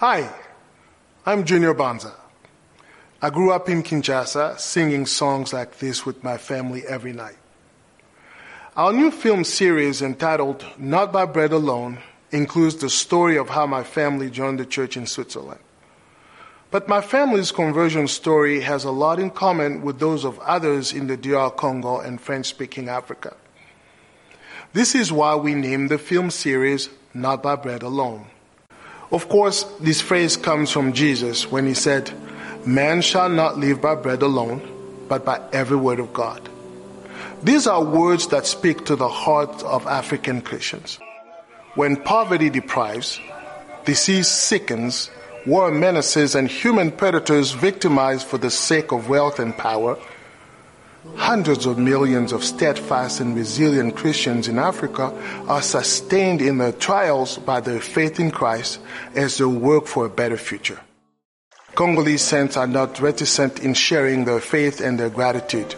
Hi, I'm Junior Banza. I grew up in Kinshasa singing songs like this with my family every night. Our new film series entitled Not by Bread Alone includes the story of how my family joined the church in Switzerland. But my family's conversion story has a lot in common with those of others in the DR Congo and French-speaking Africa. This is why we named the film series Not by Bread Alone. Of course, this phrase comes from Jesus when he said, "Man shall not live by bread alone, but by every word of God." These are words that speak to the heart of African Christians. When poverty deprives, disease sickens, war menaces, and human predators victimize for the sake of wealth and power, hundreds of millions of steadfast and resilient Christians in Africa are sustained in their trials by their faith in Christ as they work for a better future. Congolese saints are not reticent in sharing their faith and their gratitude.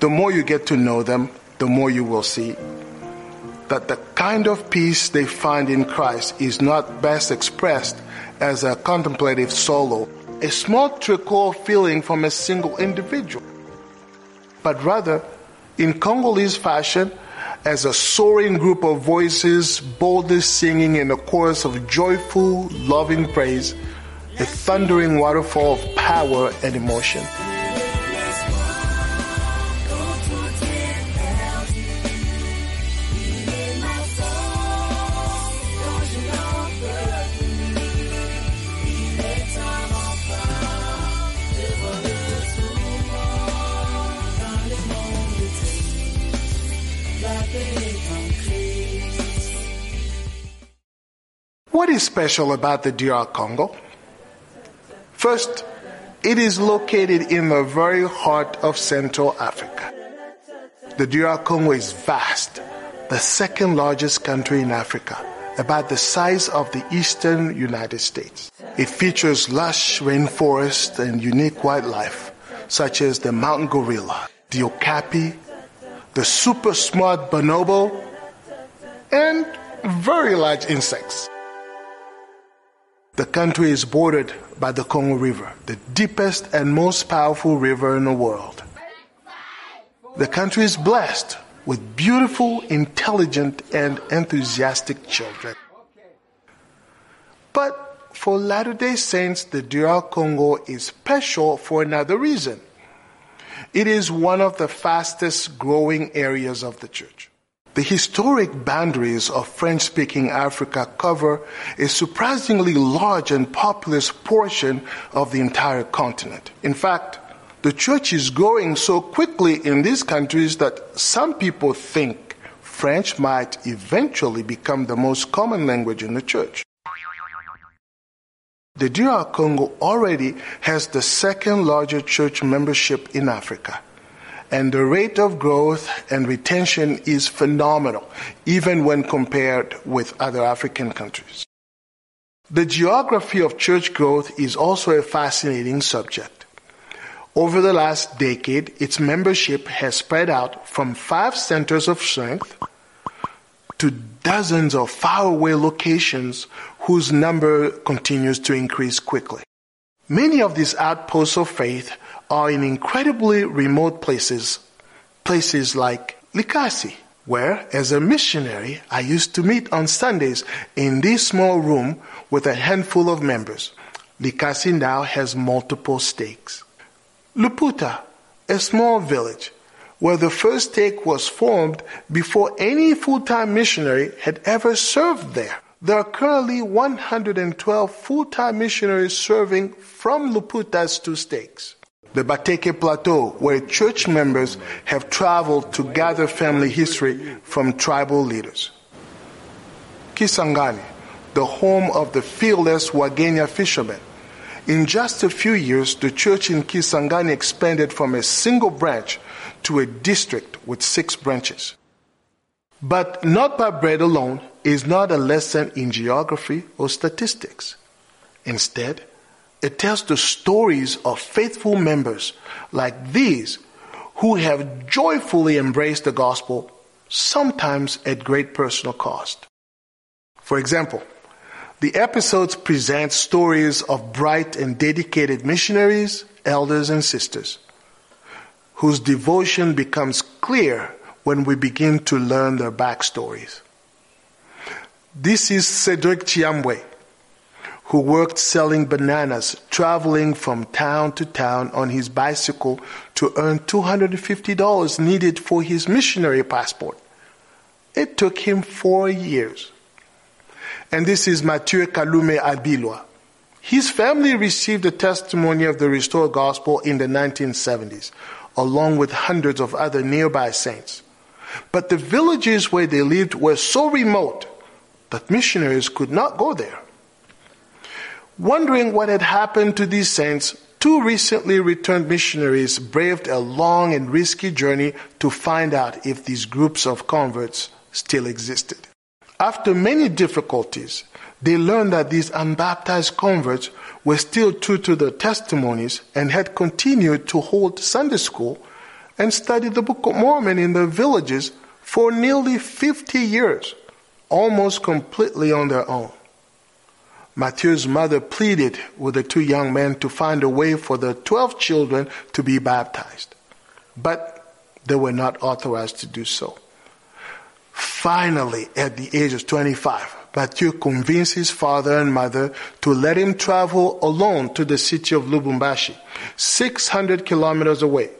The more you get to know them, the more you will see that the kind of peace they find in Christ is not best expressed as a contemplative solo, a small trickle feeling from a single individual, but rather, in Congolese fashion, as a soaring group of voices boldly singing in a chorus of joyful, loving praise, a thundering waterfall of power and emotion. What is special about the DR Congo? First, it is located in the very heart of Central Africa. The DR Congo is vast, the second largest country in Africa, about the size of the eastern United States. It features lush rainforests and unique wildlife, such as the mountain gorilla, the okapi, the super smart bonobo, and very large insects. The country is bordered by the Congo River, the deepest and most powerful river in the world. The country is blessed with beautiful, intelligent, and enthusiastic children. But for Latter-day Saints, the DR Congo is special for another reason. It is one of the fastest growing areas of the church. The historic boundaries of French-speaking Africa cover a surprisingly large and populous portion of the entire continent. In fact, the church is growing so quickly in these countries that some people think French might eventually become the most common language in the church. The DR Congo already has the second largest church membership in Africa. And the rate of growth and retention is phenomenal, even when compared with other African countries. The geography of church growth is also a fascinating subject. Over the last decade, its membership has spread out from 5 centers of strength to dozens of faraway locations whose number continues to increase quickly. Many of these outposts of faith are in incredibly remote places like Likasi, where, as a missionary, I used to meet on Sundays in this small room with a handful of members. Likasi now has multiple stakes. Luputa, a small village, where the first stake was formed before any full-time missionary had ever served there. There are currently 112 full-time missionaries serving from Luputa's 2 stakes. The Bateke Plateau, where church members have traveled to gather family history from tribal leaders. Kisangani, the home of the fearless Wagenya fishermen. In just a few years, the church in Kisangani expanded from a single branch to a district with 6 branches. But Not by Bread Alone is not a lesson in geography or statistics. Instead, it tells the stories of faithful members like these who have joyfully embraced the gospel, sometimes at great personal cost. For example, The episodes present stories of bright and dedicated missionaries, elders, and sisters, whose devotion becomes clear when we begin to learn their backstories. This is Cedric Chiamwe, who worked selling bananas, traveling from town to town on his bicycle to earn $250 needed for his missionary passport. It took him 4 years. And this is Mathieu Kalume Abiloua. His family received the testimony of the restored gospel in the 1970s, along with hundreds of other nearby saints. But the villages where they lived were so remote that missionaries could not go there. Wondering what had happened to these saints, 2 recently returned missionaries braved a long and risky journey to find out if these groups of converts still existed. After many difficulties, they learned that these unbaptized converts were still true to their testimonies and had continued to hold Sunday school and study the Book of Mormon in their villages for nearly 50 years, almost completely on their own. Mathieu's mother pleaded with the 2 young men to find a way for their 12 children to be baptized, but they were not authorized to do so. Finally, at the age of 25, Mathieu convinced his father and mother to let him travel alone to the city of Lubumbashi, 600 kilometers away,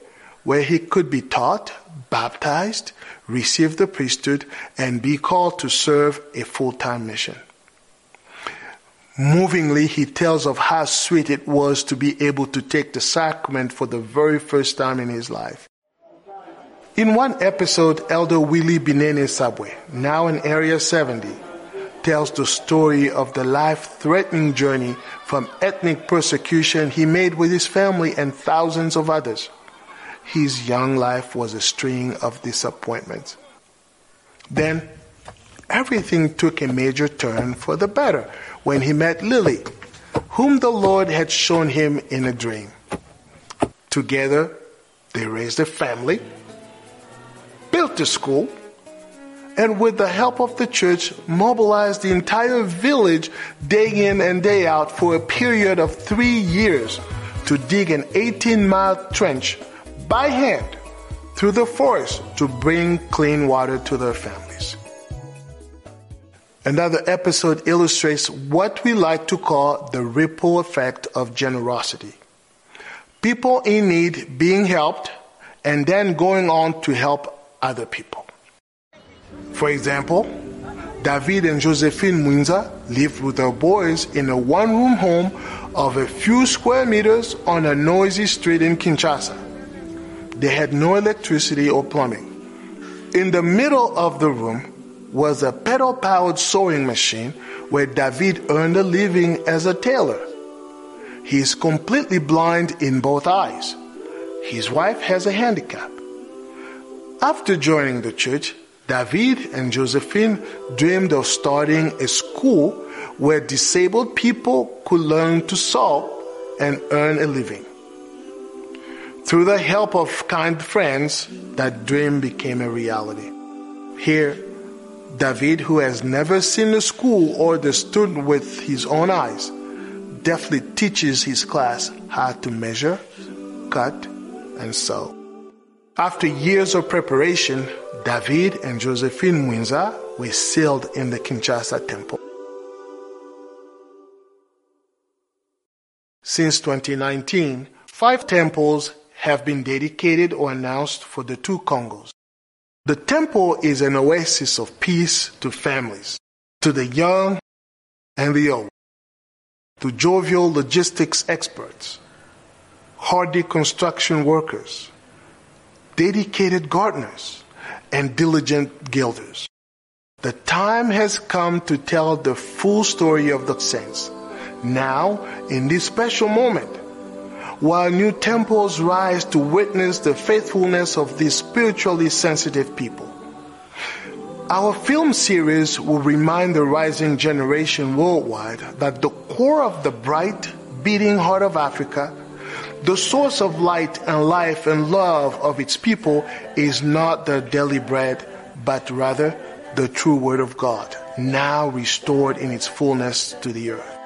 where he could be taught, baptized, receive the priesthood, and be called to serve a full-time mission. Movingly, he tells of how sweet it was to be able to take the sacrament for the very first time in his life. In one episode, Elder Willie Binene Sabwe, now in Area 70, tells the story of the life-threatening journey from ethnic persecution he made with his family and thousands of others. His young life was a string of disappointments. Then, everything took a major turn for the better when he met Lily, whom the Lord had shown him in a dream. Together, they raised a family, built a school, and with the help of the church, mobilized the entire village day in and day out for a period of 3 years to dig an 18-mile trench by hand through the forest to bring clean water to their families. Another episode illustrates what we like to call the ripple effect of generosity. People in need being helped and then going on to help other people. For example, David and Josephine Muinza lived with their boys in a one-room home of a few square meters on a noisy street in Kinshasa. They had no electricity or plumbing. In the middle of the room was a pedal-powered sewing machine where David earned a living as a tailor. He is completely blind in both eyes. His wife has a handicap. After joining the church, David and Josephine dreamed of starting a school where disabled people could learn to sew and earn a living. Through the help of kind friends, that dream became a reality. Here, David, who has never seen the school or the student with his own eyes, deftly teaches his class how to measure, cut, and sew. After years of preparation, David and Josephine Muinza were sealed in the Kinshasa Temple. Since 2019, 5 temples have been dedicated or announced for the 2 Congos. The temple is an oasis of peace to families, to the young and the old, to jovial logistics experts, hardy construction workers, dedicated gardeners, and diligent guilders. The time has come to tell the full story of the saints. Now, in this special moment, while new temples rise to witness the faithfulness of these spiritually sensitive people, our film series will remind the rising generation worldwide that the core of the bright, beating heart of Africa, the source of light and life and love of its people, is not their daily bread, but rather the true word of God, now restored in its fullness to the earth.